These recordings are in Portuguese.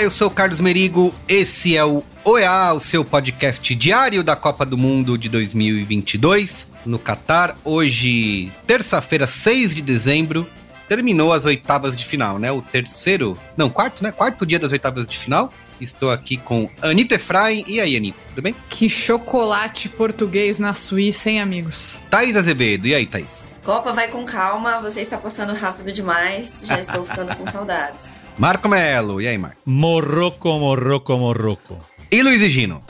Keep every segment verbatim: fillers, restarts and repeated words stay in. Eu sou o Carlos Merigo, esse é o O E A, o seu podcast diário da Copa do Mundo de dois mil e vinte e dois, no Catar. Hoje, terça-feira, seis de dezembro, terminou as oitavas de final, né? O terceiro, não, quarto, né? Quarto dia das oitavas de final. Estou aqui com Anita Efraim. E aí, Anita, tudo bem? Que chocolate português na Suíça, hein, amigos? Thaís Azevedo. E aí, Thaís? Copa vai com calma, você está passando rápido demais, já estou ficando com saudades. Marco Melo, e aí, Marco? Morroco, Morroco, Morroco. E Luiz Gino?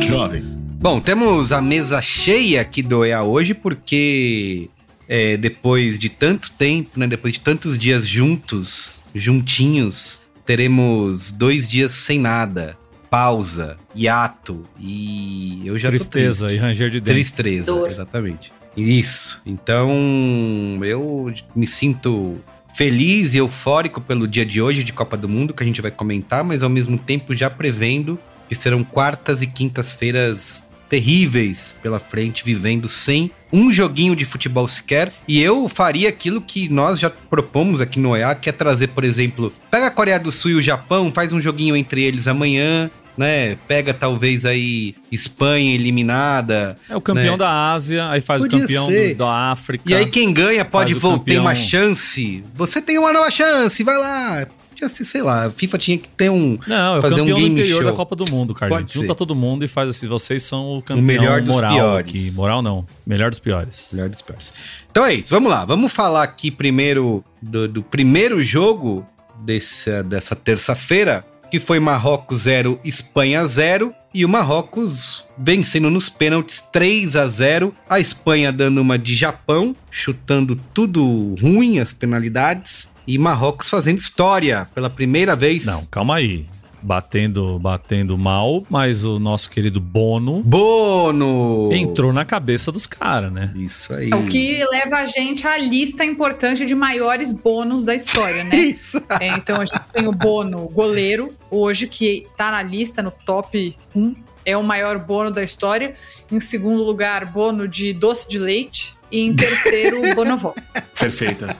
Jovem. Bom, temos a mesa cheia aqui do E A hoje, porque é, depois de tanto tempo, né, depois de tantos dias juntos, juntinhos, teremos dois dias sem nada. Pausa, hiato e... eu já Tristeza tô e ranger de dentes. Tristeza, Dor. Exatamente. Isso, então eu me sinto feliz e eufórico pelo dia de hoje de Copa do Mundo, que a gente vai comentar, mas ao mesmo tempo já prevendo que serão quartas e quintas-feiras terríveis pela frente, vivendo sem um joguinho de futebol sequer. E eu faria aquilo que nós já propomos aqui no O E A, que é trazer, por exemplo, pega a Coreia do Sul e o Japão, faz um joguinho entre eles amanhã, né? Pega talvez aí Espanha eliminada. É o campeão, né, da Ásia, aí faz Podia o campeão do, da África. E aí quem ganha pode voltar, tem uma chance. Você tem uma nova chance, vai lá. Podia ser, sei lá, a FIFA tinha que ter um... Não, é o campeão um do interior show da Copa do Mundo, cara. Junta todo mundo e faz assim, vocês são o campeão o melhor dos moral piores. Aqui. Moral não, melhor dos piores. Melhor dos piores. Então é isso, vamos lá. Vamos falar aqui primeiro do, do primeiro jogo desse, dessa terça-feira, que foi Marrocos zero, Espanha zero, e o Marrocos vencendo nos pênaltis três a zero, a Espanha dando uma de Japão, chutando tudo ruim, as penalidades, e Marrocos fazendo história pela primeira vez. Não, calma aí. Batendo, batendo mal, mas o nosso querido Bono... Bono! Entrou na cabeça dos caras, né? Isso aí. É o que leva a gente à lista importante de maiores bônus da história, né? Isso! É, então a gente tem o Bono goleiro, hoje, que tá na lista, no top um. É o maior Bono da história. Em segundo lugar, Bono de doce de leite. E em terceiro, Bonovó. Perfeita.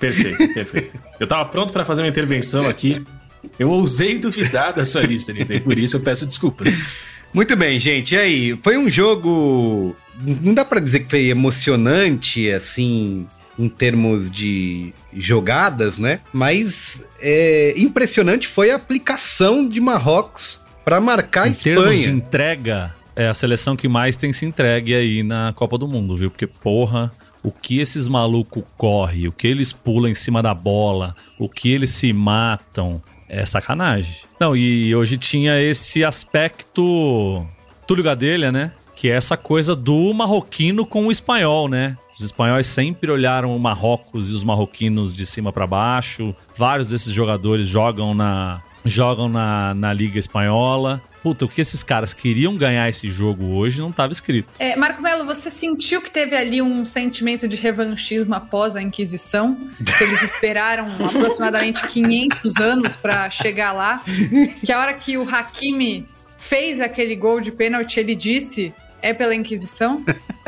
Perfeito, perfeito. Eu tava pronto pra fazer uma intervenção aqui. Eu ousei duvidar da sua lista, Nita, e por isso eu peço desculpas. Muito bem, gente. E aí, foi um jogo... Não dá pra dizer que foi emocionante, assim, em termos de jogadas, né? Mas é, impressionante foi a aplicação de Marrocos pra marcar a Espanha. Em termos de entrega, é a seleção que mais tem se entregue aí na Copa do Mundo, viu? Porque, porra... O que esses malucos correm, o que eles pulam em cima da bola, o que eles se matam, é sacanagem. Não, e hoje tinha esse aspecto Túlio Gadelha, né? Que é essa coisa do marroquino com o espanhol, né? Os espanhóis sempre olharam o Marrocos e os marroquinos de cima para baixo. Vários desses jogadores jogam na, jogam na, na Liga Espanhola. Puta, o que esses caras queriam ganhar esse jogo hoje não estava escrito. É, Marco Melo, você sentiu que teve ali um sentimento de revanchismo após a Inquisição? Que eles esperaram aproximadamente quinhentos anos para chegar lá? Que a hora que o Hakimi fez aquele gol de pênalti, ele disse... É pela Inquisição.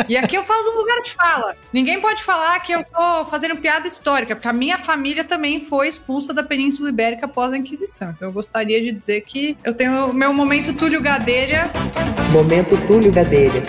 E aqui eu falo de um lugar de fala. Ninguém pode falar que eu tô fazendo piada histórica, porque a minha família também foi expulsa da Península Ibérica após a Inquisição. Então eu gostaria de dizer que eu tenho o meu momento Túlio Gadelha. Momento Túlio Gadelha.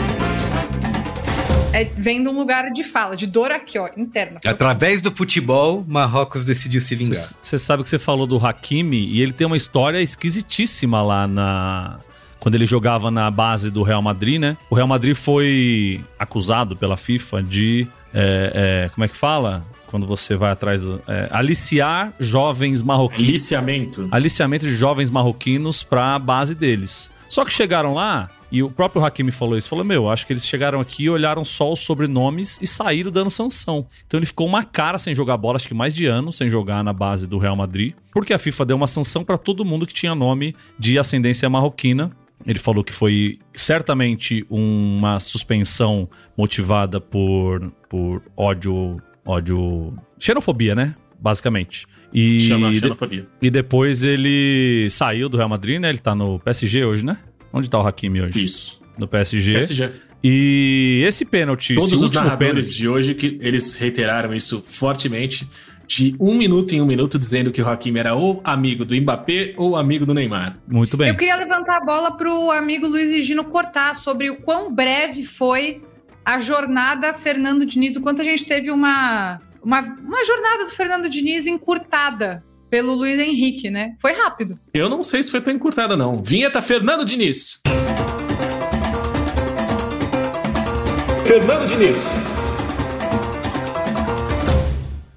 É, vem de um lugar de fala, de dor aqui, ó, interna. Através do futebol, Marrocos decidiu se vingar. Você sabe que você falou do Hakimi, e ele tem uma história esquisitíssima lá na... Quando ele jogava na base do Real Madrid, né? O Real Madrid foi acusado pela FIFA de... É, é, como é que fala? Quando você vai atrás... É, aliciar jovens marroquinos. Aliciamento. Aliciamento de jovens marroquinos para a base deles. Só que chegaram lá E o próprio Hakimi falou isso, falou, meu, acho que eles chegaram aqui, olharam só os sobrenomes e saíram dando sanção. Então ele ficou uma cara sem jogar bola, acho que mais de ano, sem jogar na base do Real Madrid, porque a FIFA deu uma sanção pra todo mundo que tinha nome de ascendência marroquina. Ele falou que foi certamente uma suspensão motivada por, por ódio, ódio, xenofobia, né? Basicamente. E, Chama xenofobia. De, e depois ele saiu do Real Madrid, né? Ele tá no P S G hoje, né? Onde tá o Hakimi hoje? Isso. No P S G. P S G. E esse pênalti... Todos esse os narradores pênalti... de hoje, que eles reiteraram isso fortemente, de um minuto em um minuto, dizendo que o Hakimi era ou amigo do Mbappé ou amigo do Neymar. Muito bem. Eu queria levantar a bola pro amigo Luiz Gino cortar sobre o quão breve foi a jornada Fernando Diniz, o quanto a gente teve uma, uma, uma jornada do Fernando Diniz encurtada pelo Luiz Henrique, né? Foi rápido. Eu não sei se foi tão encurtada, não. Vinheta Fernando Diniz. Fernando Diniz.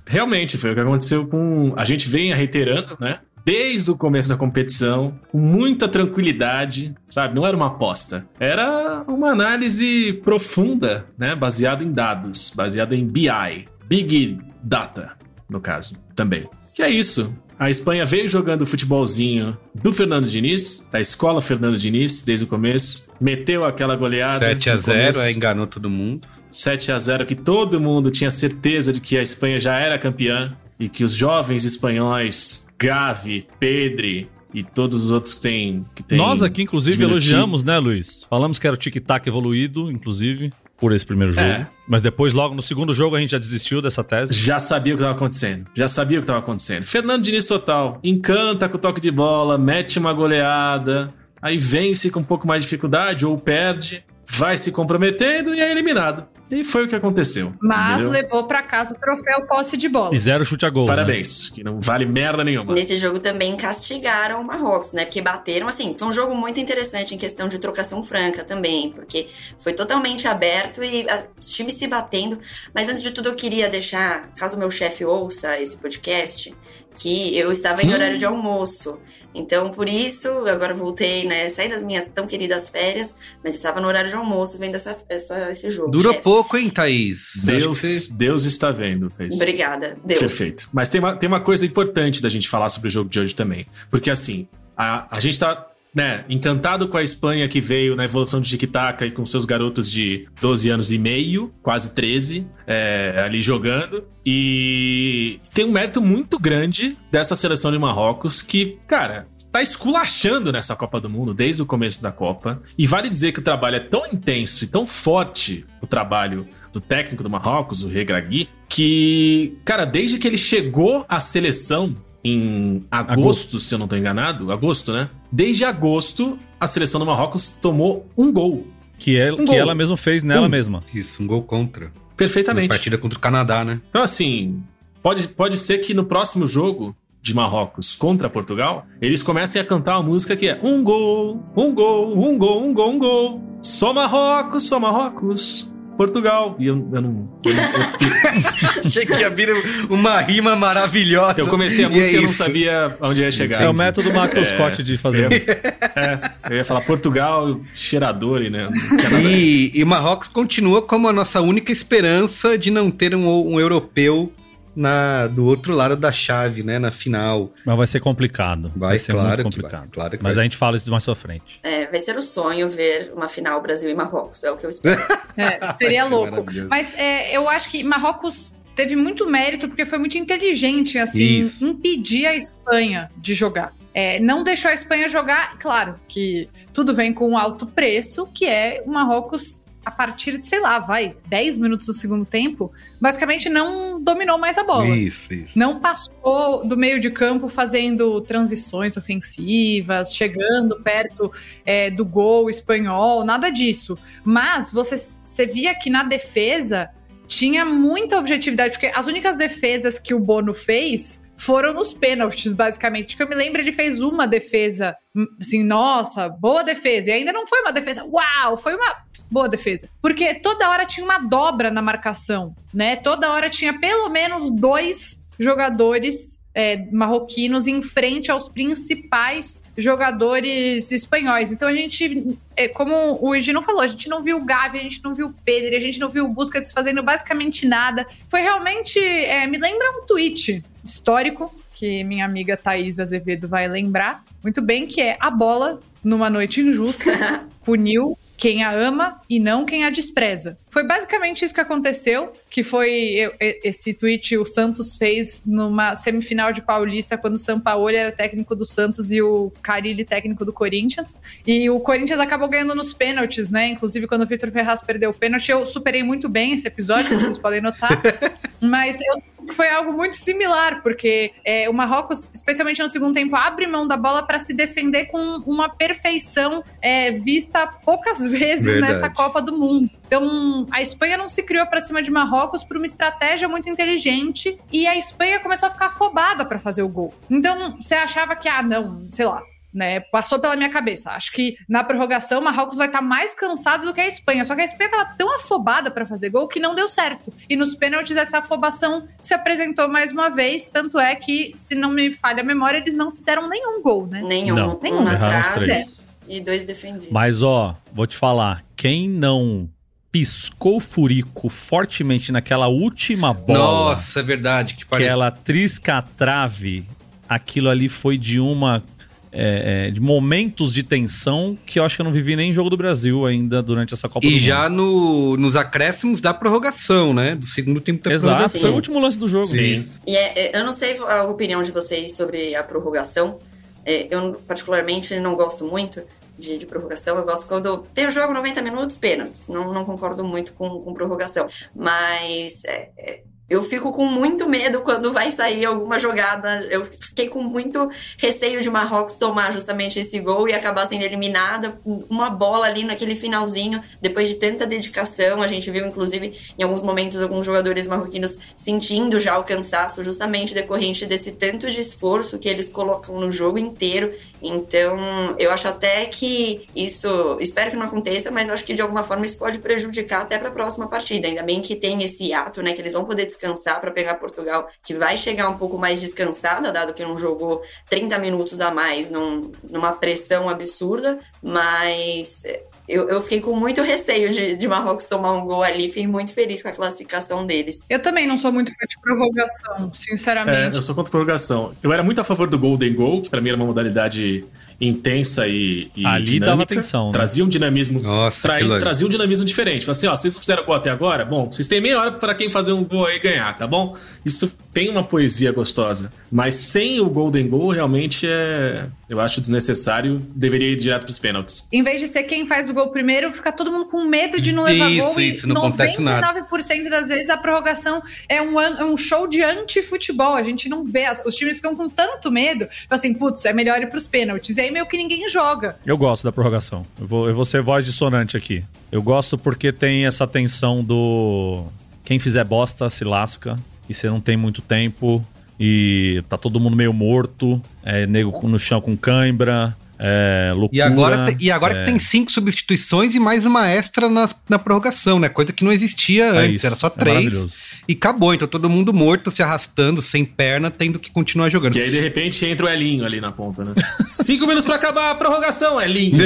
Realmente, foi o que aconteceu com... A gente vem reiterando, né? Desde o começo da competição, com muita tranquilidade, sabe? Não era uma aposta. Era uma análise profunda, né? Baseada em dados, baseada em B I. Big Data, no caso, também. Que é isso. A Espanha veio jogando o futebolzinho do Fernando Diniz, da escola Fernando Diniz, desde o começo. Meteu aquela goleada. sete a zero, enganou todo mundo. sete a zero, que todo mundo tinha certeza de que a Espanha já era campeã e que os jovens espanhóis, Gavi, Pedri e todos os outros que tem... Que tem Nós aqui, inclusive, diminuti... elogiamos, né, Luiz? Falamos que era o tic-tac evoluído, inclusive, por esse primeiro jogo. É. Mas depois, logo no segundo jogo, a gente já desistiu dessa tese. Já sabia o que estava acontecendo. Já sabia o que estava acontecendo. Fernando Diniz total. Encanta com o toque de bola, mete uma goleada, aí vence com um pouco mais de dificuldade ou perde... Vai se comprometendo e é eliminado. E foi o que aconteceu. Mas entendeu? Levou pra casa o troféu posse de bola. E zero chute a gol. Parabéns, né? Que não vale merda nenhuma. Nesse jogo também castigaram o Marrocos, né? Porque bateram, assim, foi um jogo muito interessante em questão de trocação franca também, porque foi totalmente aberto e os times se batendo. Mas antes de tudo, eu queria deixar, caso meu chefe ouça esse podcast, que eu estava em hum. horário de almoço. Então, por isso, agora voltei, né? Saí das minhas tão queridas férias, mas estava no horário de almoço vendo essa, essa, esse jogo. Durou chefe. pouco, hein, Thaís? Deus, você... Deus está vendo, Thaís. Obrigada, Deus. Perfeito. Mas tem uma, tem uma coisa importante da gente falar sobre o jogo de hoje também. Porque, assim, a, a gente está... Né, encantado com a Espanha que veio na evolução de tic-tac e com seus garotos de doze anos e meio, quase treze, é, ali jogando. E tem um mérito muito grande dessa seleção de Marrocos que, cara, tá esculachando nessa Copa do Mundo desde o começo da Copa. E vale dizer que o trabalho é tão intenso e tão forte, o trabalho do técnico do Marrocos, o Regragui, que, cara, desde que ele chegou à seleção... Em agosto, agosto, se eu não tô enganado. Agosto, né? Desde agosto, a seleção do Marrocos tomou um gol. Que, é, um que gol. ela mesma fez nela um. mesma. Isso, um gol contra. Perfeitamente. Uma partida contra o Canadá, né? Então, assim, pode, pode ser que no próximo jogo de Marrocos contra Portugal, eles comecem a cantar uma música que é um gol, um gol, um gol, um gol, um gol. Só Marrocos, só Marrocos. Portugal. E eu, eu não... Eu, eu... Achei que ia vir uma rima maravilhosa. Eu comecei a música e é eu não sabia onde ia chegar. É o método Marcos é, Scott de fazer. Eu, é, eu ia falar Portugal, cheirador, né? E, e Marrocos continua como a nossa única esperança de não ter um, um europeu na, do outro lado da chave, né? Na final. Mas vai ser complicado. Vai, vai ser claro muito complicado. Vai, claro que Mas vai. A gente fala isso mais pra frente. É, vai ser o sonho ver uma final Brasil e Marrocos. É o que eu espero. É, seria louco. Mas é, eu acho que Marrocos teve muito mérito porque foi muito inteligente, assim, isso. Impedir a Espanha de jogar. É, não deixou a Espanha jogar. Claro que tudo vem com um alto preço, que é o Marrocos... a partir de, sei lá, vai, dez minutos do segundo tempo, basicamente não dominou mais a bola. Isso, isso. Não passou do meio de campo fazendo transições ofensivas, chegando perto é, do gol espanhol, nada disso. Mas você, você via que na defesa tinha muita objetividade, porque as únicas defesas que o Bono fez... foram nos pênaltis, basicamente. Que eu me lembro, ele fez uma defesa, assim, nossa, boa defesa. E ainda não foi uma defesa, uau, foi uma boa defesa. Porque toda hora tinha uma dobra na marcação, né? Toda hora tinha pelo menos dois jogadores é, marroquinos em frente aos principais jogadores espanhóis. Então a gente, é, como o Gino falou, a gente não viu o Gavi, a gente não viu o Pedri, a gente não viu o Busquets fazendo basicamente nada. Foi realmente, é, me lembra um tweet histórico, que minha amiga Thaís Azevedo vai lembrar muito bem, que é: a bola, numa noite injusta, puniu quem a ama e não quem a despreza. Foi basicamente isso que aconteceu, que foi esse tweet o Santos fez numa semifinal de Paulista, quando o Sampaoli era técnico do Santos e o Carille técnico do Corinthians. E o Corinthians acabou ganhando nos pênaltis, né? Inclusive, quando o Vitor Ferraz perdeu o pênalti, eu superei muito bem esse episódio, vocês podem notar. Mas eu sinto que foi algo muito similar, porque é, o Marrocos, especialmente no segundo tempo, abre mão da bola para se defender com uma perfeição é, vista poucas vezes Verdade. nessa Copa do Mundo. Então, a Espanha não se criou para cima de Marrocos por uma estratégia muito inteligente, e a Espanha começou a ficar afobada para fazer o gol. Então, você achava que, ah, não, sei lá, né, passou pela minha cabeça. Acho que na prorrogação, Marrocos vai estar tá mais cansado do que a Espanha. Só que a Espanha estava tão afobada para fazer gol que não deu certo. E nos pênaltis, essa afobação se apresentou mais uma vez. Tanto é que, se não me falha a memória, eles não fizeram nenhum gol, né? Nenhum. Não, nenhum. Um atrás é, e dois defendidos. Mas, ó, vou te falar, quem não piscou furico fortemente naquela última bola... Nossa, é verdade. Que, que ela trisca a trave. Aquilo ali foi de uma... É, é, de momentos de tensão que eu acho que eu não vivi nem em jogo do Brasil ainda durante essa Copa e do Mundo. E já no, nos acréscimos da prorrogação, né? Do segundo tempo da Exato, prorrogação. Exato, foi o último lance do jogo. Sim. Sim. E é, eu não sei a opinião de vocês sobre a prorrogação. É, eu, particularmente, não gosto muito de, de prorrogação. Eu gosto quando tem o jogo noventa minutos, pênaltis. Não, não concordo muito com, com prorrogação. Mas... É, é... Eu fico com muito medo quando vai sair alguma jogada. Eu fiquei com muito receio de Marrocos tomar justamente esse gol e acabar sendo eliminada. Uma bola ali naquele finalzinho, depois de tanta dedicação. A gente viu, inclusive, em alguns momentos, alguns jogadores marroquinos sentindo já o cansaço, justamente decorrente desse tanto de esforço que eles colocam no jogo inteiro. Então, eu acho até que isso... Espero que não aconteça, mas eu acho que, de alguma forma, isso pode prejudicar até para a próxima partida. Ainda bem que tem esse ato, né, que eles vão poder descansar para pegar Portugal, que vai chegar um pouco mais descansada, dado que não jogou trinta minutos a mais num, numa pressão absurda, mas eu, eu fiquei com muito receio de, de Marrocos tomar um gol ali, fiquei muito feliz com a classificação deles. Eu também não sou muito fã de prorrogação, sinceramente. É, eu sou contra prorrogação. Eu era muito a favor do Golden Goal, que para mim era uma modalidade intensa e, e ali dinâmica. Dava atenção, né? Trazia um dinamismo. Nossa, trai, trazia um dinamismo diferente. Falei assim, ó, vocês não fizeram gol até agora? Bom, vocês têm meia hora pra quem fazer um gol aí ganhar, tá bom? Isso tem uma poesia gostosa. Mas sem o Golden Goal, realmente é... Eu acho desnecessário. Deveria ir direto pros pênaltis. Em vez de ser quem faz o gol primeiro, fica todo mundo com medo de não levar isso, gol. Isso, e não acontece nada. noventa e nove por cento das vezes a prorrogação é um, é um show de anti-futebol. A gente não vê. As, os times ficam com tanto medo. Assim, putz, é melhor ir pros pênaltis. E aí meio que ninguém joga. Eu gosto da prorrogação. Eu vou, eu vou ser voz dissonante aqui. Eu gosto porque tem essa tensão do... Quem fizer bosta se lasca. E você não tem muito tempo. E tá todo mundo meio morto. É, nego no chão com cãibra. É, loucura. E agora, e agora é... tem cinco substituições e mais uma extra na, na prorrogação, né? Coisa que não existia antes. É isso, era só três. É e acabou. Então todo mundo morto, se arrastando, sem perna, tendo que continuar jogando. E aí, de repente, entra o Elinho ali na ponta, né? Cinco minutos pra acabar a prorrogação, Elinho!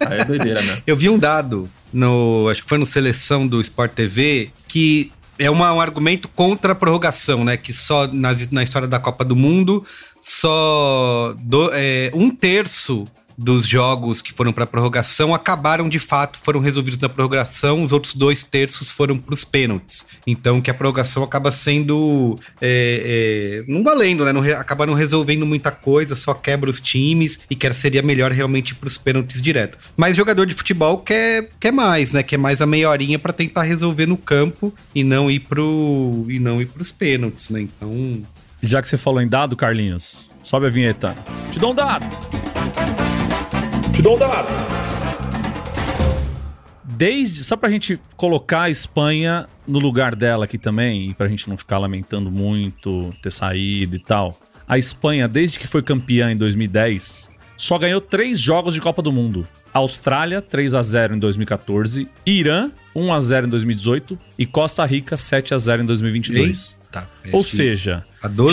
Aí é doideira, né? Eu vi um dado, no, acho que foi no Seleção do Sport T V, que... É uma, um argumento contra a prorrogação, né? Que só nas, na história da Copa do Mundo, só do, é, um terço dos jogos que foram para a prorrogação acabaram de fato, foram resolvidos na prorrogação, os outros dois terços foram para os pênaltis. Então que a prorrogação acaba sendo... É, é, não valendo, né? Não, acaba não resolvendo muita coisa, só quebra os times e que seria melhor realmente ir para os pênaltis direto. Mas jogador de futebol quer, quer mais, né? Quer mais a meia horinha para tentar resolver no campo e não ir para os pênaltis, né? Então... Já que você falou em dado, Carlinhos, sobe a vinheta. Te dou um dado! Te dou um dado. Desde, só pra gente colocar a Espanha no lugar dela aqui também, e pra gente não ficar lamentando muito ter saído e tal. A Espanha, desde que foi campeã em dois mil e dez, só ganhou três jogos de Copa do Mundo. Austrália, três a zero em dois mil e quatorze, Irã, um a zero em dois mil e dezoito e Costa Rica, sete a zero em dois mil e vinte e dois. Ei. Tá, é. Ou seja,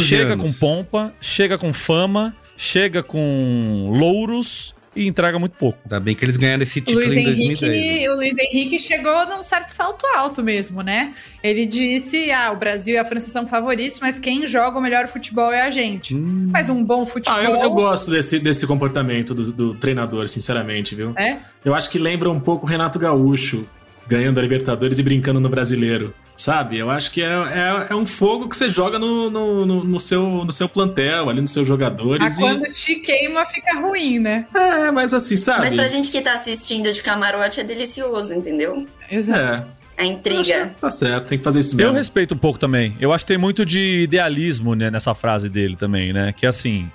chega anos. com pompa, chega com fama, chega com louros e entrega muito pouco. Ainda bem que eles ganharam esse título Luiz em Henrique, dois mil e dez. O Luiz Henrique chegou num certo salto alto mesmo, né? Ele disse, ah, o Brasil e a França são favoritos, mas quem joga o melhor futebol é a gente. Hum. Mas um bom futebol... Ah, eu, eu gosto desse, desse comportamento do, do treinador, sinceramente, viu? É? Eu acho que lembra um pouco o Renato Gaúcho, ganhando a Libertadores e brincando no Brasileiro, sabe? Eu acho que é, é, é um fogo que você joga no, no, no, no, seu, no seu plantel, ali nos seus jogadores. Ah, e... quando te queima fica ruim, né? É, mas assim, sabe? Mas pra gente que tá assistindo de camarote é delicioso, entendeu? Exato. É. A intriga. Tá certo, tem que fazer isso mesmo. Eu respeito um pouco também. Eu acho que tem muito de idealismo, né, nessa frase dele também, né? Que assim...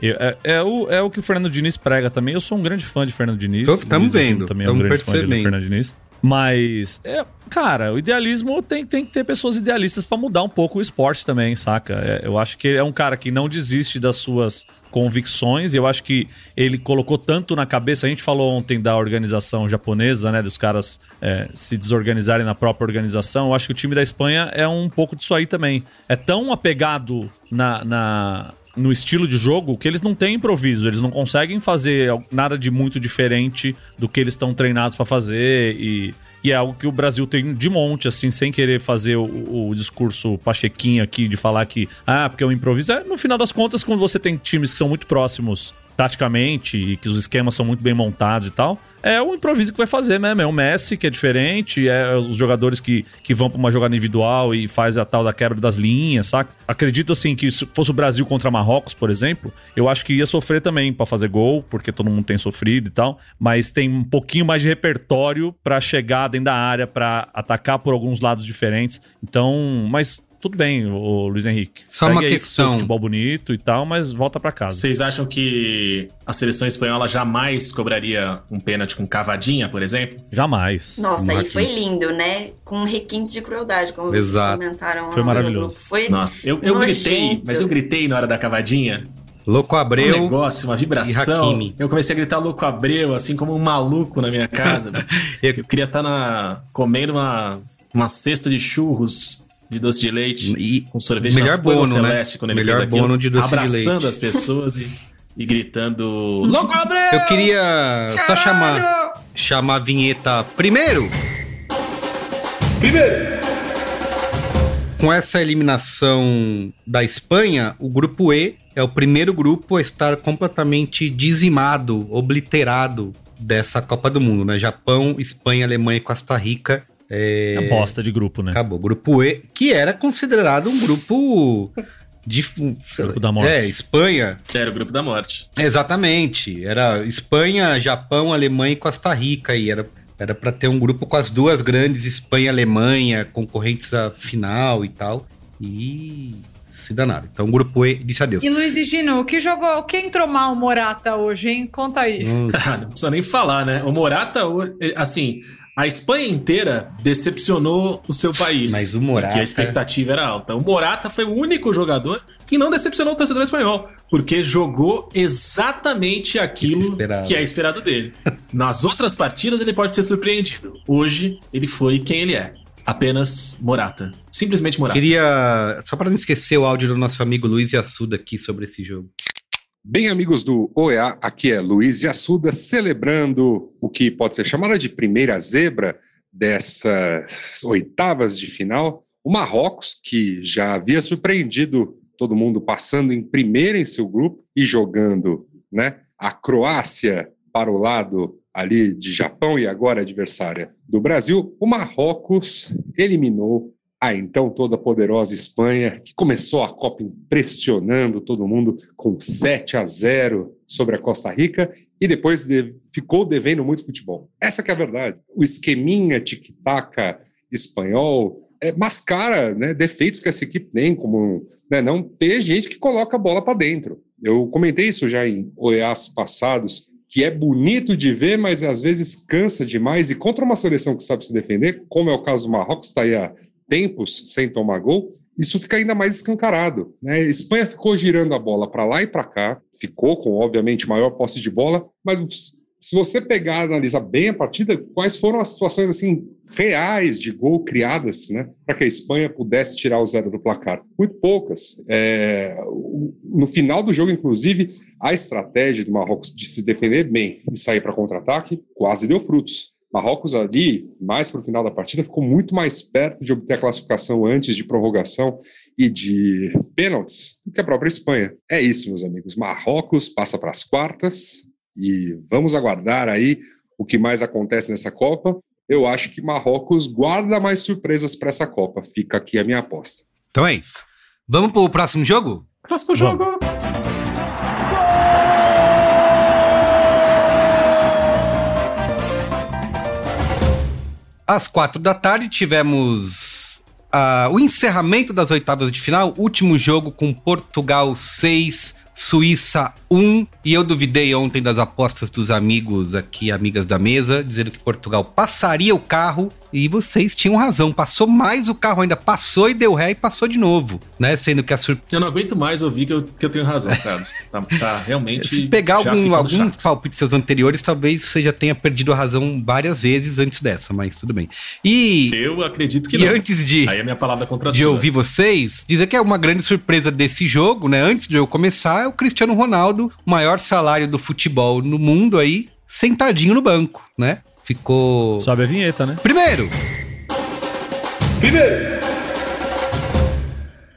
Eu, é, é, o, é o que o Fernando Diniz prega também. Eu sou um grande fã de Fernando Diniz. Estamos vendo. Também é um grande fã de Fernando Diniz. Mas, é, cara, o idealismo tem, tem que ter pessoas idealistas pra mudar um pouco o esporte também, saca? É, eu acho que é um cara que não desiste das suas convicções. Eu acho que ele colocou tanto na cabeça... A gente falou ontem da organização japonesa, né? Dos caras é, se desorganizarem na própria organização. Eu acho que o time da Espanha é um pouco disso aí também. É tão apegado na... na no estilo de jogo, que eles não têm improviso, eles não conseguem fazer nada de muito diferente do que eles estão treinados para fazer, e, e é algo que o Brasil tem de monte, assim, sem querer fazer o, o discurso pachequinho aqui de falar que, ah, porque é um improviso. É, no final das contas, quando você tem times que são muito próximos taticamente e que os esquemas são muito bem montados e tal, é o improviso que vai fazer mesmo, é o Messi que é diferente, é os jogadores que, que vão pra uma jogada individual e faz a tal da quebra das linhas, saca? Acredito assim que se fosse o Brasil contra Marrocos, por exemplo, eu acho que ia sofrer também pra fazer gol, porque todo mundo tem sofrido e tal, mas tem um pouquinho mais de repertório pra chegar dentro da área, pra atacar por alguns lados diferentes, então, mas... Tudo bem, ô Luiz Henrique. Só segue uma questão. Aí, futebol bonito e tal, mas volta pra casa. Vocês acham que a seleção espanhola jamais cobraria um pênalti com cavadinha, por exemplo? Jamais. Nossa, aí foi lindo, né? Com requintes de crueldade, como Exato. Vocês comentaram. Foi maravilhoso. Foi Nossa, eu, eu gritei, mas eu gritei na hora da cavadinha. Louco Abreu. Um negócio, uma vibração. E Hakimi. Eu comecei a gritar Louco Abreu, assim, como um maluco na minha casa. eu... eu queria estar na... comendo uma... uma cesta de churros... de doce de leite, e com sorvete melhor na bono, celeste, né? Quando ele melhor fez aquilo, bono de doce de leite. Abraçando as pessoas e, e gritando... Louco Abreu! Eu queria Caralho! só chamar, chamar a vinheta primeiro. Primeiro! Com essa eliminação da Espanha, o grupo E é o primeiro grupo a estar completamente dizimado, obliterado dessa Copa do Mundo, né? Japão, Espanha, Alemanha e Costa Rica... É... A bosta de grupo, né? Acabou. Grupo E, que era considerado um grupo de... Grupo da morte. É, Espanha. Que era o grupo da morte. Exatamente. Era Espanha, Japão, Alemanha e Costa Rica. E era, era pra ter um grupo com as duas grandes, Espanha e Alemanha, concorrentes à final e tal. E... se danaram. Então o grupo E disse adeus. E Luiz Gino, o que jogou, o que entrou mal o Morata hoje, hein? Conta aí. Ah, não precisa nem falar, né? O Morata, assim... A Espanha inteira decepcionou o seu país. Mas o Morata... Porque a expectativa era alta. O Morata foi o único jogador que não decepcionou o torcedor espanhol. Porque jogou exatamente aquilo que é esperado dele. Nas outras partidas ele pode ser surpreendido. Hoje ele foi quem ele é. Apenas Morata. Simplesmente Morata. Queria... Só para não esquecer o áudio do nosso amigo Luiz Yassuda aqui sobre esse jogo. Bem, amigos do O E A, aqui é Luiz Yassuda celebrando o que pode ser chamada de primeira zebra dessas oitavas de final. O Marrocos, que já havia surpreendido todo mundo passando em primeiro em seu grupo e jogando, né, a Croácia para o lado ali de Japão e agora adversária do Brasil. O Marrocos eliminou a ah, então toda poderosa Espanha, que começou a Copa impressionando todo mundo com sete a zero sobre a Costa Rica e depois de... ficou devendo muito futebol. Essa que é a verdade. O esqueminha tic-taca espanhol é, mascara, né, defeitos que essa equipe tem, como, né, não ter gente que coloca a bola para dentro. Eu comentei isso já em O E As passados, que é bonito de ver, mas às vezes cansa demais. E contra uma seleção que sabe se defender, como é o caso do Marrocos, está aí a tempos sem tomar gol, isso fica ainda mais escancarado, né? A Espanha ficou girando a bola para lá e para cá, ficou com, obviamente, maior posse de bola, mas se você pegar e analisar bem a partida, quais foram as situações assim, reais de gol criadas, né, para que a Espanha pudesse tirar o zero do placar? Muito poucas. É, no final do jogo, inclusive, a estratégia do Marrocos de se defender bem e sair para contra-ataque quase deu frutos. Marrocos ali, mais para o final da partida, ficou muito mais perto de obter a classificação antes de prorrogação e de pênaltis do que a própria Espanha. É isso, meus amigos. Marrocos passa para as quartas e vamos aguardar aí o que mais acontece nessa Copa. Eu acho que Marrocos guarda mais surpresas para essa Copa. Fica aqui a minha aposta. Então é isso. Vamos para o próximo jogo? Próximo jogo! Vamos. Às quatro da tarde tivemos uh, o encerramento das oitavas de final, último jogo com Portugal seis, Suíça um, e eu duvidei ontem das apostas dos amigos aqui, amigas da mesa, dizendo que Portugal passaria o carro, e vocês tinham razão, passou mais o carro ainda, passou e deu ré e passou de novo, né, sendo que a surpresa... Eu não aguento mais ouvir que eu, que eu tenho razão, Carlos, tá, tá realmente... Se pegar algum, algum palpite seus anteriores, talvez você já tenha perdido a razão várias vezes antes dessa, mas tudo bem. E... Eu acredito que e não. E antes de... Aí a minha palavra contra a sua. De ouvir vocês, dizer que é uma grande surpresa desse jogo, né, antes do jogo começar, é o Cristiano Ronaldo, o maior salário do futebol no mundo aí, sentadinho no banco, né? Ficou... Sobe a vinheta, né? Primeiro! Primeiro!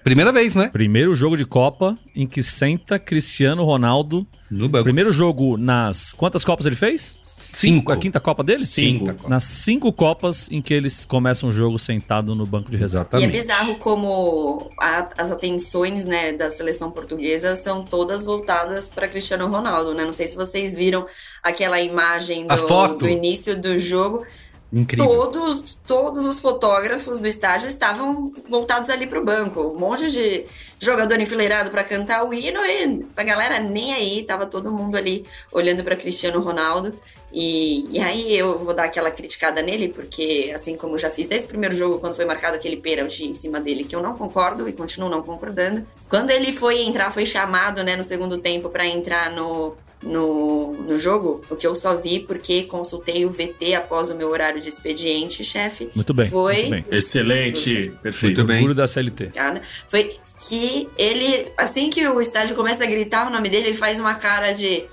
Primeira vez, né? Primeiro jogo de Copa em que senta Cristiano Ronaldo no banco. Primeiro jogo nas... Quantas Copas ele fez? Cinco. A quinta Copa dele? Cinco. cinco. Nas cinco Copas em que eles começam o jogo sentado no banco de reserva. E é bizarro como a, as atenções, né, da seleção portuguesa são todas voltadas para Cristiano Ronaldo, né? Não sei se vocês viram aquela imagem do, do início do jogo... Incrível. Todos, todos os fotógrafos do estádio estavam voltados ali pro banco. Um monte de jogador enfileirado para cantar o hino e a galera nem aí, tava todo mundo ali olhando para Cristiano Ronaldo. E, e aí eu vou dar aquela criticada nele, porque assim como já fiz desde o primeiro jogo, quando foi marcado aquele pênalti em cima dele, que eu não concordo e continuo não concordando. Quando ele foi entrar, foi chamado, né, no segundo tempo para entrar no... No, no jogo, o que eu só vi porque consultei o V T após o meu horário de expediente, chefe. Muito bem. Foi. Muito bem. Excelente. Perfeito. Muito bem. Orgulho da C L T. Obrigada. Foi que ele, assim que o estádio começa a gritar o nome dele, ele faz uma cara de...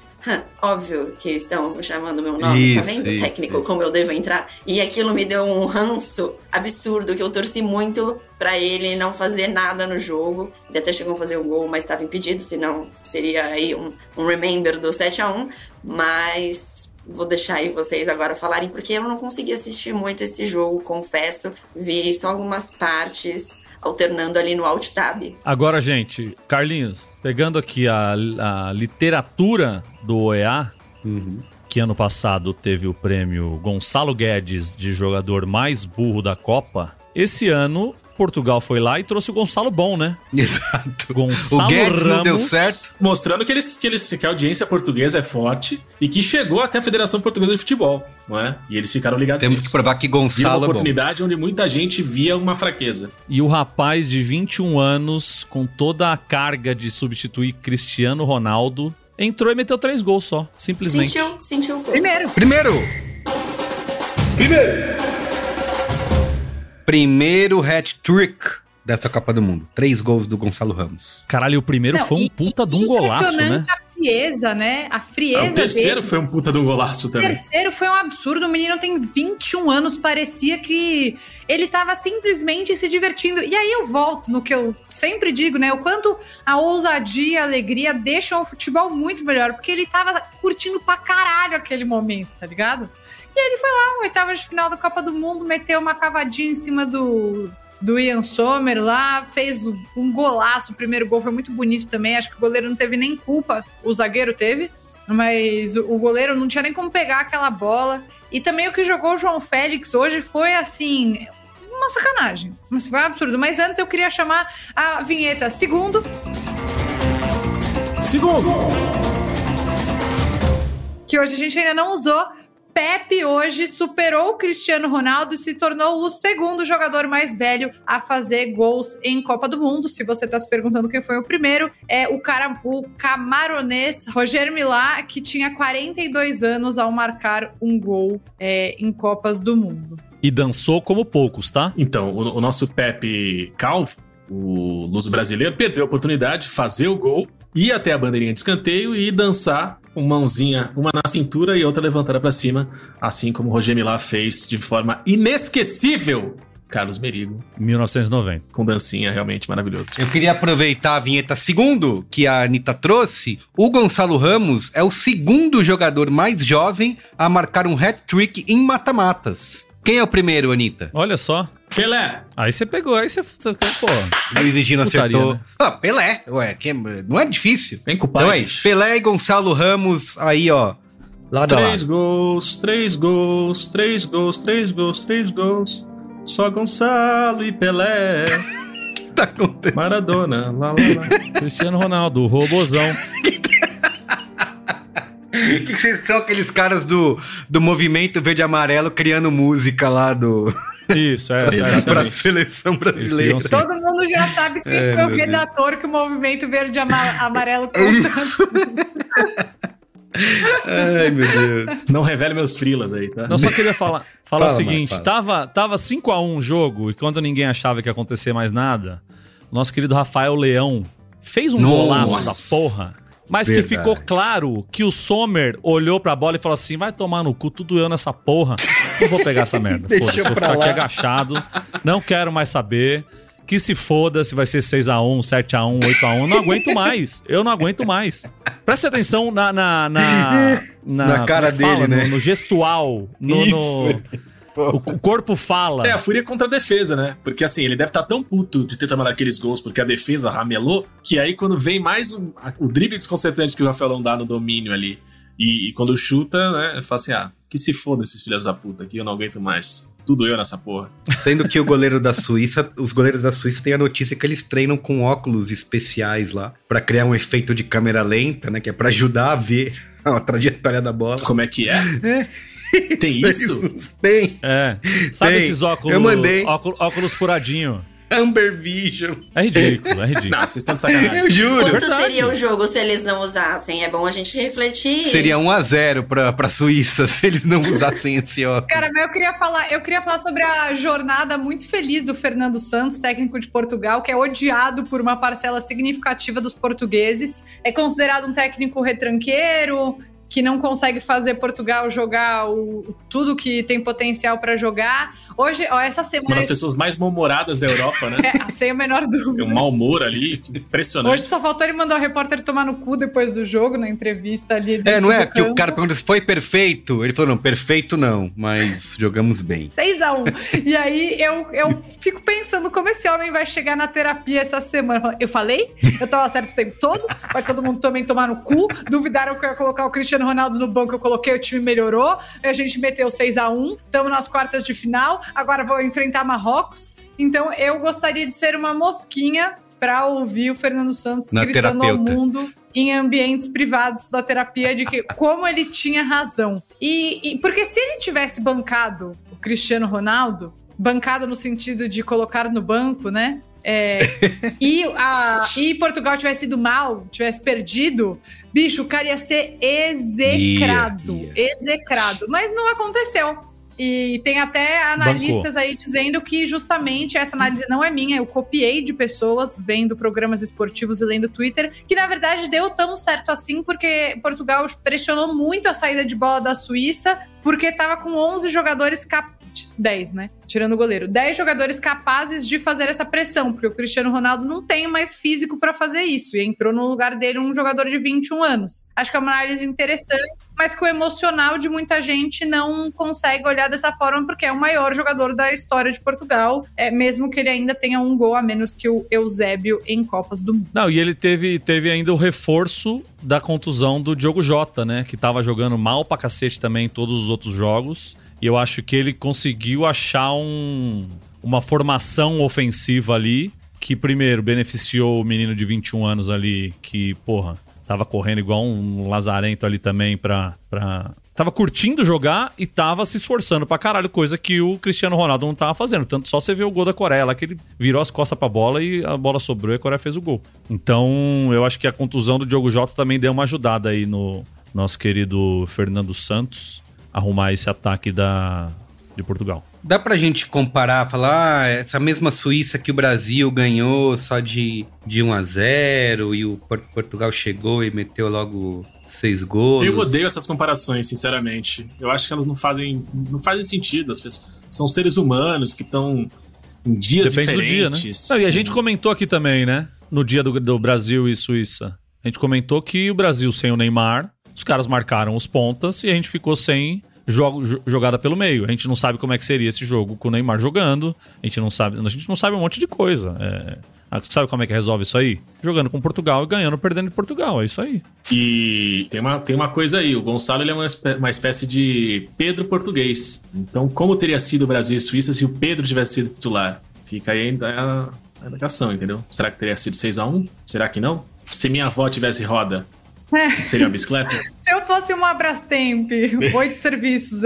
Óbvio que estão chamando meu nome, isso, tá vendo? Isso, técnico, isso. Como eu devo entrar. E aquilo me deu um ranço absurdo, que eu torci muito pra ele não fazer nada no jogo. Ele até chegou a fazer um gol, mas estava impedido, senão seria aí um, um remember do sete a um. Mas vou deixar aí vocês agora falarem, porque eu não consegui assistir muito esse jogo, confesso. Vi só algumas partes... alternando ali no Alt Tab. Agora, gente, Carlinhos, pegando aqui a, a literatura do O E A, uhum. que ano passado teve o prêmio Gonçalo Guedes de jogador mais burro da Copa, esse ano Portugal foi lá e trouxe o Gonçalo bom, né? Exato. Gonçalo o Guedes Ramos, não deu certo. Mostrando que, eles, que, eles, que a audiência portuguesa é forte e que chegou até a Federação Portuguesa de Futebol, não é? E eles ficaram ligados. Temos nisso. Que provar que Gonçalo é uma oportunidade bom. Onde muita gente via uma fraqueza. E o rapaz de vinte e um anos, com toda a carga de substituir Cristiano Ronaldo, entrou e meteu três gols só, simplesmente. Sentiu, sentiu. Primeiro. Primeiro. Primeiro. Primeiro hat-trick dessa Copa do Mundo. Três gols do Gonçalo Ramos. Caralho, o primeiro Não, foi um puta e, de um golaço, né? A frieza, né? A frieza dele. Ah, o terceiro dele. Foi um puta de um golaço também. O terceiro foi um absurdo. O menino tem vinte e um anos, parecia que ele tava simplesmente se divertindo. E aí eu volto no que eu sempre digo, né? O quanto a ousadia, a alegria deixam o futebol muito melhor. Porque ele tava curtindo pra caralho aquele momento, tá ligado? E ele foi lá, oitava de final da Copa do Mundo, meteu uma cavadinha em cima do, do Yann Sommer lá, fez um golaço, o primeiro gol foi muito bonito também, acho que o goleiro não teve nem culpa, o zagueiro teve, mas o goleiro não tinha nem como pegar aquela bola. E também o que jogou o João Félix hoje foi assim, uma sacanagem, foi um absurdo. Mas antes eu queria chamar a vinheta segundo. Segundo! Que hoje a gente ainda não usou, Pepe hoje superou o Cristiano Ronaldo e se tornou o segundo jogador mais velho a fazer gols em Copa do Mundo. Se você está se perguntando quem foi o primeiro, é o, cara, o camaronês Roger Milá, que tinha quarenta e dois anos ao marcar um gol é, em Copas do Mundo. E dançou como poucos, tá? Então, o, o nosso Pepe Calvo, o luso brasileiro, perdeu a oportunidade de fazer o gol, ir até a bandeirinha de escanteio e dançar com mãozinha, uma na cintura e outra levantada para cima, assim como o Roger Milá fez de forma inesquecível. Carlos Merigo. mil novecentos e noventa. Com dancinha realmente maravilhosa. Eu queria aproveitar a vinheta segundo que a Anitta trouxe. O Gonçalo Ramos é o segundo jogador mais jovem a marcar um hat-trick em mata-matas. Quem é o primeiro, Anitta? Olha só. Pelé. Aí você pegou, aí você... pô. Luiz Gino acertou. Né? Ah, Pelé. Ué, que... não é difícil. Vem com o pai. Então é isso. Pelé e Gonçalo Ramos aí, ó. Lado a lado. Três gols, três gols, três gols, três gols, três gols. Só Gonçalo e Pelé. O que tá acontecendo? Maradona. Lá, lá, lá. Cristiano Ronaldo, o robozão. O que vocês são aqueles caras do, do movimento verde e amarelo criando música lá do... Isso, é. Para a seleção brasileira. Todo mundo já sabe que é, foi aquele ator que o movimento verde e amarelo canta. Ai, meu Deus. Não revele meus frilas aí, tá? Não, só queria falar, falar fala, o seguinte, mano, fala. Tava cinco a um o jogo e quando ninguém achava que ia acontecer mais nada, o nosso querido Rafael Leão fez um Nossa. golaço da porra. Mas Verdade. que ficou claro que o Sommer olhou pra bola e falou assim, vai tomar no cu, tudo eu nessa porra, não vou pegar essa merda, foda-se, vou ficar lá. Aqui agachado, não quero mais saber, que se foda se vai ser seis a um, sete a um, oito a um, não aguento mais, eu não aguento mais. Preste atenção na... Na, na, na, na cara dele, fala, né? No, no gestual, no... no o, o corpo fala. É, a fúria contra a defesa, né? Porque assim, ele deve estar tão puto de ter tomado aqueles gols porque a defesa ramelou, que aí quando vem mais um, o drible desconcertante que o Rafaelão dá no domínio ali, e, e quando chuta, né, fala assim, ah, que se foda esses filhos da puta aqui, eu não aguento mais. Tudo eu nessa porra. Sendo que o goleiro da Suíça, os goleiros da Suíça têm a notícia que eles treinam com óculos especiais lá, pra criar um efeito de câmera lenta, né, que é pra ajudar a ver a trajetória da bola. Como é que é? É. Tem isso? Tem. É. Sabe Tem. esses óculos? Eu mandei. Óculos, óculos furadinho. Amber Vision. É ridículo, é ridículo. Não, vocês estão de sacanagem. Eu juro. Quanto é seria o jogo se eles não usassem? É bom a gente refletir. Seria um a zero pra, pra Suíça se eles não usassem esse óculos. Cara, mas eu queria falar, eu queria falar sobre a jornada muito feliz do Fernando Santos, técnico de Portugal, que é odiado por uma parcela significativa dos portugueses. É considerado um técnico retranqueiro, que não consegue fazer Portugal jogar o, tudo que tem potencial para jogar. Hoje, ó, essa semana... Uma das pessoas mais mal-humoradas da Europa, né? É, sem a menor dúvida. Tem um mau humor ali, impressionante. Hoje só faltou ele mandar o repórter tomar no cu depois do jogo, na entrevista ali. É, não é? Que o cara perguntou se foi perfeito. Ele falou, não, perfeito não, mas jogamos bem. seis a um. E aí eu, eu fico pensando como esse homem vai chegar na terapia essa semana. Eu falei, eu tava certo o tempo todo, vai todo mundo também tomar no cu. Duvidaram que eu ia colocar o Cristiano Ronaldo no banco, eu coloquei, o time melhorou, a gente meteu seis a um, estamos nas quartas de final, agora vou enfrentar Marrocos. Então eu gostaria de ser uma mosquinha para ouvir o Fernando Santos Na gritando terapeuta. ao mundo em ambientes privados da terapia de que como ele tinha razão. E, e porque se ele tivesse bancado o Cristiano Ronaldo, bancado no sentido de colocar no banco, né? É, e, a, e Portugal tivesse ido mal, tivesse perdido, bicho, o cara ia ser execrado, yeah, yeah. execrado. Mas não aconteceu. E tem até analistas Bancou. aí dizendo que justamente essa análise não é minha, eu copiei de pessoas vendo programas esportivos e lendo Twitter, que na verdade deu tão certo assim porque Portugal pressionou muito a saída de bola da Suíça, porque estava com onze jogadores capazes, dez, né? Tirando o goleiro. dez jogadores capazes de fazer essa pressão, porque o Cristiano Ronaldo não tem mais físico para fazer isso, e entrou no lugar dele um jogador de vinte e um anos. Acho que é uma análise interessante, mas que o emocional de muita gente não consegue olhar dessa forma, porque é o maior jogador da história de Portugal, é, mesmo que ele ainda tenha um gol a menos que o Eusébio em Copas do Mundo. Não, e ele teve, teve ainda o reforço da contusão do Diogo Jota, né? Que tava jogando mal pra cacete também em todos os outros jogos. E eu acho que ele conseguiu achar um, uma formação ofensiva ali, que primeiro beneficiou o menino de vinte e um anos ali, que, porra, tava correndo igual um lazarento ali também pra, pra tava curtindo jogar e tava se esforçando pra caralho, coisa que o Cristiano Ronaldo não tava fazendo. Tanto só você vê o gol da Coreia lá, que ele virou as costas pra bola e a bola sobrou e a Coreia fez o gol. Então, eu acho que a contusão do Diogo Jota também deu uma ajudada aí no nosso querido Fernando Santos arrumar esse ataque da, de Portugal. Dá pra gente comparar, falar, ah, essa mesma Suíça que o Brasil ganhou só de, de um a zero e o Portugal chegou e meteu logo seis gols. Eu odeio essas comparações, sinceramente. Eu acho que elas não fazem, não fazem sentido. As pessoas, são seres humanos que estão em dias Depende diferentes. Do dia, né? Não, e a gente comentou aqui também, né? No dia do, do Brasil e Suíça. A gente comentou que o Brasil sem o Neymar, os caras marcaram os pontas e a gente ficou sem... Jogo, jogada pelo meio. A gente não sabe como é que seria esse jogo com o Neymar jogando. A gente não sabe, a gente não sabe um monte de coisa. É, sabe como é que resolve isso aí? Jogando com Portugal e ganhando, perdendo de Portugal. É isso aí. E tem uma, tem uma coisa aí. O Gonçalo ele é uma, espé- uma espécie de Pedro português. Então, como teria sido o Brasil e Suíça se o Pedro tivesse sido titular? Fica aí ainda a educação, entendeu? Será que teria sido seis a um? Será que não? Se minha avó tivesse roda... É. Seria uma bicicleta? Se eu fosse uma Brastemp, oito serviços,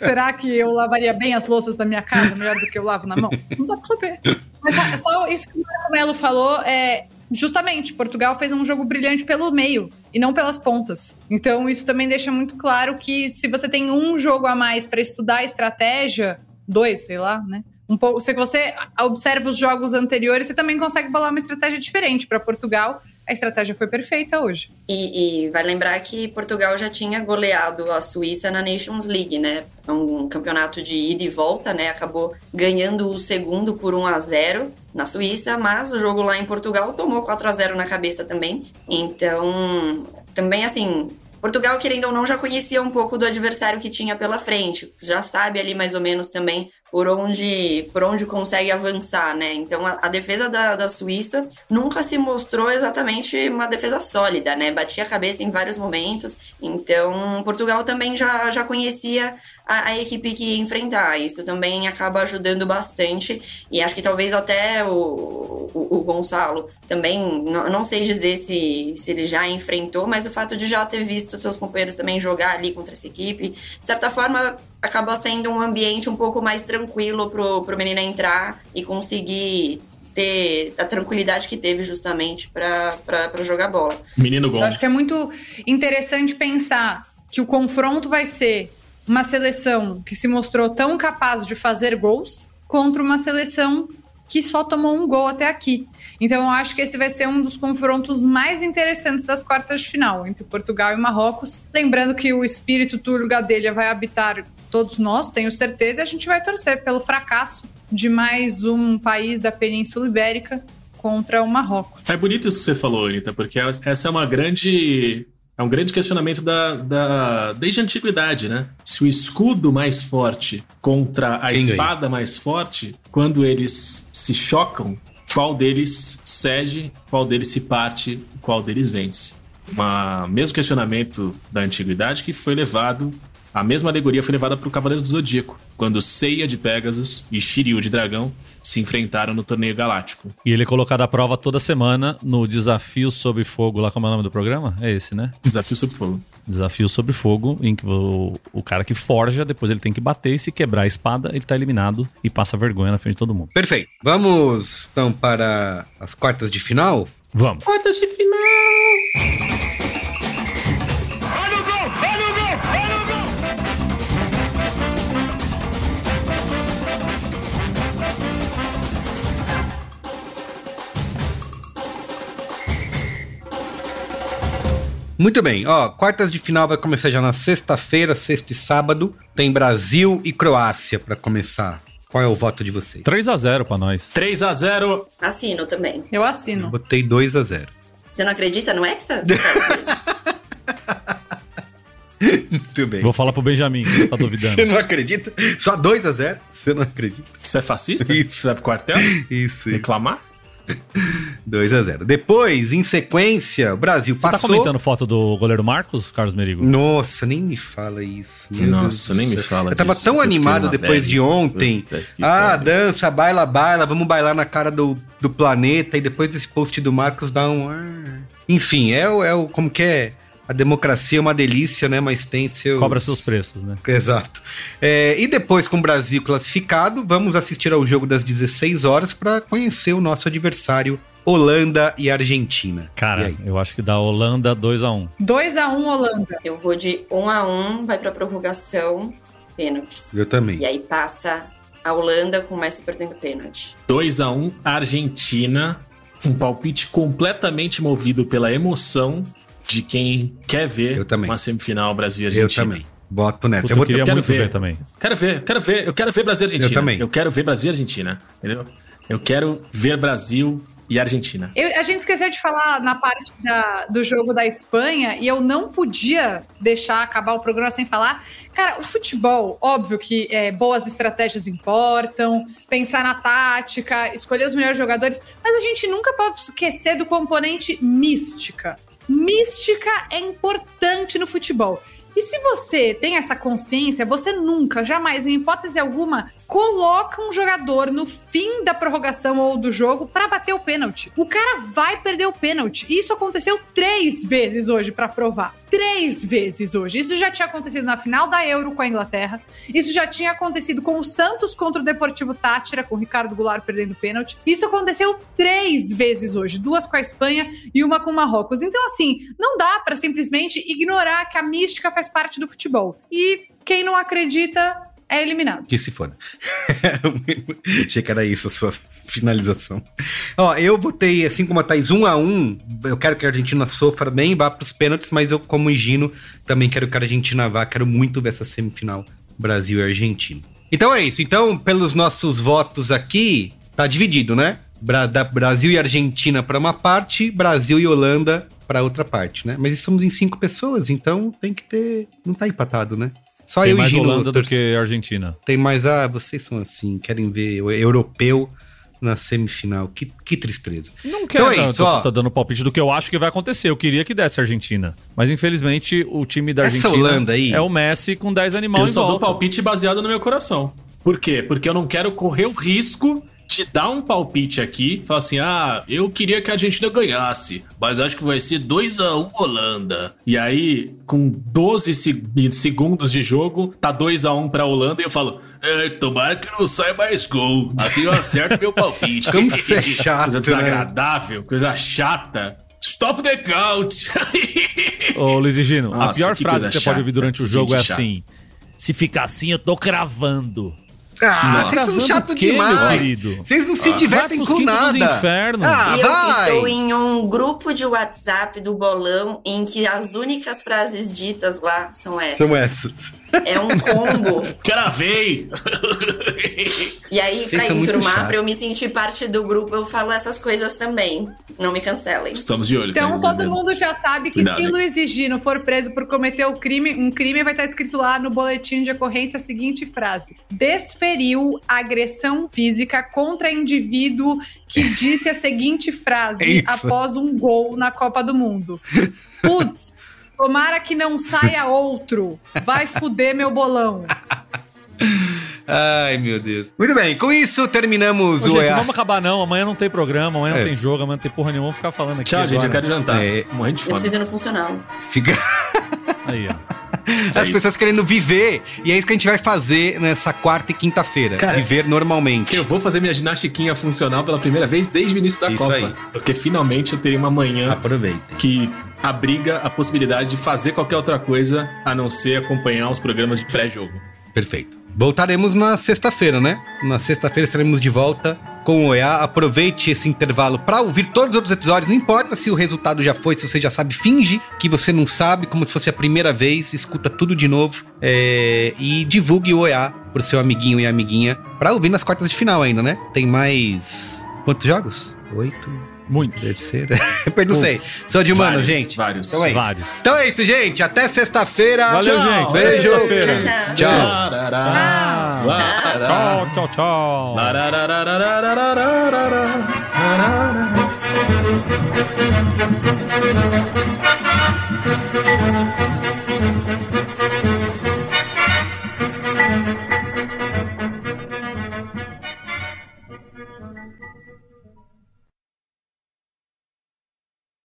será que eu lavaria bem as louças da minha casa melhor do que eu lavo na mão? Não dá pra saber. Mas só isso que o Marco Melo falou, é, justamente, Portugal fez um jogo brilhante pelo meio e não pelas pontas. Então isso também deixa muito claro que se você tem um jogo a mais pra estudar a estratégia, dois, sei lá, né? Um pouco, se você observa os jogos anteriores, você também consegue bolar uma estratégia diferente pra Portugal. A estratégia foi perfeita hoje. E, e vai lembrar que Portugal já tinha goleado a Suíça na Nations League, né? Um campeonato de ida e volta, né? Acabou ganhando o segundo por um a zero na Suíça, mas o jogo lá em Portugal tomou quatro a zero na cabeça também. Então, também assim, Portugal, querendo ou não, já conhecia um pouco do adversário que tinha pela frente. Já sabe ali mais ou menos também por onde, por onde consegue avançar, né? Então, a, a defesa da, da Suíça nunca se mostrou exatamente uma defesa sólida, né? Batia a cabeça em vários momentos. Então, Portugal também já, já conhecia a, a equipe que ia enfrentar. Isso também acaba ajudando bastante. E acho que talvez até o, o, o Gonçalo também, não, não sei dizer se, se ele já enfrentou, mas o fato de já ter visto seus companheiros também jogar ali contra essa equipe, de certa forma, acaba sendo um ambiente um pouco mais tranquilo pro, pro menino entrar e conseguir ter a tranquilidade que teve justamente pra, pra, pra jogar bola. Menino bom. Eu acho que é muito interessante pensar que o confronto vai ser uma seleção que se mostrou tão capaz de fazer gols contra uma seleção que só tomou um gol até aqui. Então eu acho que esse vai ser um dos confrontos mais interessantes das quartas de final entre Portugal e Marrocos. Lembrando que o espírito Túlio Gadelha vai habitar todos nós, tenho certeza, e a gente vai torcer pelo fracasso de mais um país da Península Ibérica contra o Marrocos. É bonito isso que você falou, Anita, porque essa é uma grande... É um grande questionamento da, da, desde a antiguidade, né? Se o escudo mais forte contra a Quem espada ganha? mais forte, quando eles se chocam, qual deles cede, qual deles se parte, qual deles vence? Uma, mesmo questionamento da antiguidade que foi levado, a mesma alegoria foi levada para o Cavaleiro do Zodíaco, quando Seiya de Pegasus e Shiryu de Dragão se enfrentaram no Torneio Galáctico. E ele é colocado à prova toda semana no Desafio Sob Fogo, lá como é o nome do programa? É esse, né? Desafio Sob Fogo. Desafio Sob Fogo, em que o, o cara que forja, depois ele tem que bater e se quebrar a espada, ele tá eliminado e passa vergonha na frente de todo mundo. Perfeito. Vamos, então, para as quartas de final? Vamos. Quartas de final! Olha o gol! Olha o gol! Olha o gol! Muito bem, ó, quartas de final vai começar já na sexta-feira, sexta e sábado. Tem Brasil e Croácia pra começar. Qual é o voto de vocês? três a zero pra nós. três a zero. Assino também. Eu assino. Eu botei dois a zero. Você não acredita no Hexa? Muito bem. Vou falar pro Benjamin, que você tá duvidando. Você não acredita? Só dois a zero? Você não acredita? Você é fascista? Isso. Você é pro quartel? Isso. Reclamar? dois a zero. Depois, em sequência, o Brasil Você passou... Você tá comentando foto do goleiro Marcos, Carlos Merigo? Nossa, nem me fala isso. Meu Nossa, Deus nem me fala Eu disso. Eu tava tão animado depois bebe, de ontem. Bebe, bebe, ah, bebe. dança, baila, baila, vamos bailar na cara do, do planeta. E depois desse post do Marcos dá um... Enfim, é, é como que é... A democracia é uma delícia, né? Mas tem seus... Cobra seus preços, né? Exato. É, e depois, com o Brasil classificado, vamos assistir ao jogo das dezesseis horas para conhecer o nosso adversário, Holanda e Argentina. Cara, e eu acho que dá Holanda dois a um. dois a um Holanda. Eu vou de um a um, vai para prorrogação, pênaltis. Eu também. E aí passa a Holanda com o Messi perdendo pênalti. dois a um Argentina, um palpite completamente movido pela emoção de quem quer ver uma semifinal Brasil e Argentina. Eu também. Boto nessa. Puta, eu, vou... eu, queria eu quero muito ver. ver também. Quero ver, quero ver, eu quero ver Brasil e Argentina. Eu também. Eu quero ver Brasil e Argentina, entendeu? Eu quero ver Brasil e Argentina. Eu, a gente esqueceu de falar na parte da, do jogo da Espanha, e eu não podia deixar acabar o programa sem falar. Cara, o futebol, óbvio que é, boas estratégias importam, pensar na tática, escolher os melhores jogadores, mas a gente nunca pode esquecer do componente mística. Mística é importante no futebol. E se você tem essa consciência, você nunca, jamais, em hipótese alguma, coloca um jogador no fim da prorrogação ou do jogo pra bater o pênalti. O cara vai perder o pênalti. E isso aconteceu três vezes hoje pra provar. Três vezes hoje. Isso já tinha acontecido na final da Euro com a Inglaterra. Isso já tinha acontecido com o Santos contra o Deportivo Táchira, com o Ricardo Goulart perdendo pênalti. Isso aconteceu três vezes hoje. Duas com a Espanha e uma com o Marrocos. Então, assim, não dá pra simplesmente ignorar que a mística faz parte do futebol. E quem não acredita é eliminado. Que se foda. Achei que era isso a sua finalização. Ó, eu botei, assim como a Thaís, um a um. Eu quero que a Argentina sofra bem e vá pros pênaltis, mas eu, como o Gino, também quero que a Argentina vá. Quero muito ver essa semifinal Brasil e Argentina. Então é isso. Então, pelos nossos votos aqui, tá dividido, né? Bra- da Brasil e Argentina pra uma parte, Brasil e Holanda pra outra parte, né? Mas estamos em cinco pessoas, então tem que ter... Não tá empatado, né? Só tem eu mais e Gino, Holanda do que Argentina. Tem mais, ah, vocês são assim, querem ver o europeu na semifinal. Que, que tristeza. Não quero, então é não, isso, tô, tô dando palpite do que eu acho que vai acontecer. Eu queria que desse a Argentina. Mas infelizmente o time da Argentina, essa Holanda aí, é o Messi com dez animais em volta. Eu só dou palpite baseado no meu coração. Por quê? Porque eu não quero correr o risco de dar um palpite aqui, falar assim, ah, eu queria que a Argentina ganhasse, mas acho que vai ser dois a um Holanda. E aí, com doze segundos de jogo, tá dois a um pra Holanda e eu falo, é, tomara que não saia mais gol. Assim eu acerto meu palpite. Como isso é chato, coisa desagradável, né? Coisa chata. Stop the count. Ô, Luiz Gino, nossa, a pior que frase que você chata. Pode ouvir durante o jogo é assim, se ficar assim eu tô cravando. Ah, vocês são chato que, demais. Vocês não se ah, divertem com nada. Ah, eu vai. Estou em um grupo de WhatsApp do Bolão em que as únicas frases ditas lá são essas. São essas. É um combo. Cravei! E aí, vocês pra entrumar, pra eu me sentir parte do grupo, eu falo essas coisas também. Não me cancelem. Estamos de olho. Então todo mesmo. Mundo já sabe que cuidado, se né? Luiz e Gino for preso por cometer o crime, um crime vai estar escrito lá no boletim de ocorrência a seguinte frase. Desfeito. Feriu agressão física contra indivíduo que disse a seguinte frase é após um gol na Copa do Mundo. Putz, tomara que não saia outro. Vai fuder meu bolão. Ai, meu Deus. Muito bem, com isso terminamos Ô, o... Gente, não vamos acabar não, amanhã não tem programa, amanhã é. Não tem jogo, amanhã não tem porra nenhuma, vamos ficar falando aqui. Tchau, agora. Gente, eu quero jantar. É... Morrendo de fome. Eu preciso no funcional. Fica... Aí, ó. As é pessoas isso. querendo viver. E é isso que a gente vai fazer nessa quarta e quinta-feira. Cara, viver normalmente. Eu vou fazer minha ginastiquinha funcional pela primeira vez desde o início da isso Copa. Aí. Porque finalmente eu terei uma manhã Aproveitem. Que abriga a possibilidade de fazer qualquer outra coisa a não ser acompanhar os programas de pré-jogo. Perfeito. Voltaremos na sexta-feira, né? Na sexta-feira estaremos de volta com o O E A. Aproveite esse intervalo para ouvir todos os outros episódios. Não importa se o resultado já foi, se você já sabe, finge que você não sabe, como se fosse a primeira vez. Escuta tudo de novo é... e divulgue o O E A pro seu amiguinho e amiguinha para ouvir nas quartas de final ainda, né? Tem mais... Quantos jogos? Oito? Muitos. Terceira? Não sei. Sou de humanos, vários, gente. Vários. Então é isso. Vários. Então é isso, gente. Até sexta-feira. Valeu, tchau, gente. Beijo. Tchau. Tchau. Tchau, tchau, tchau. Tchau.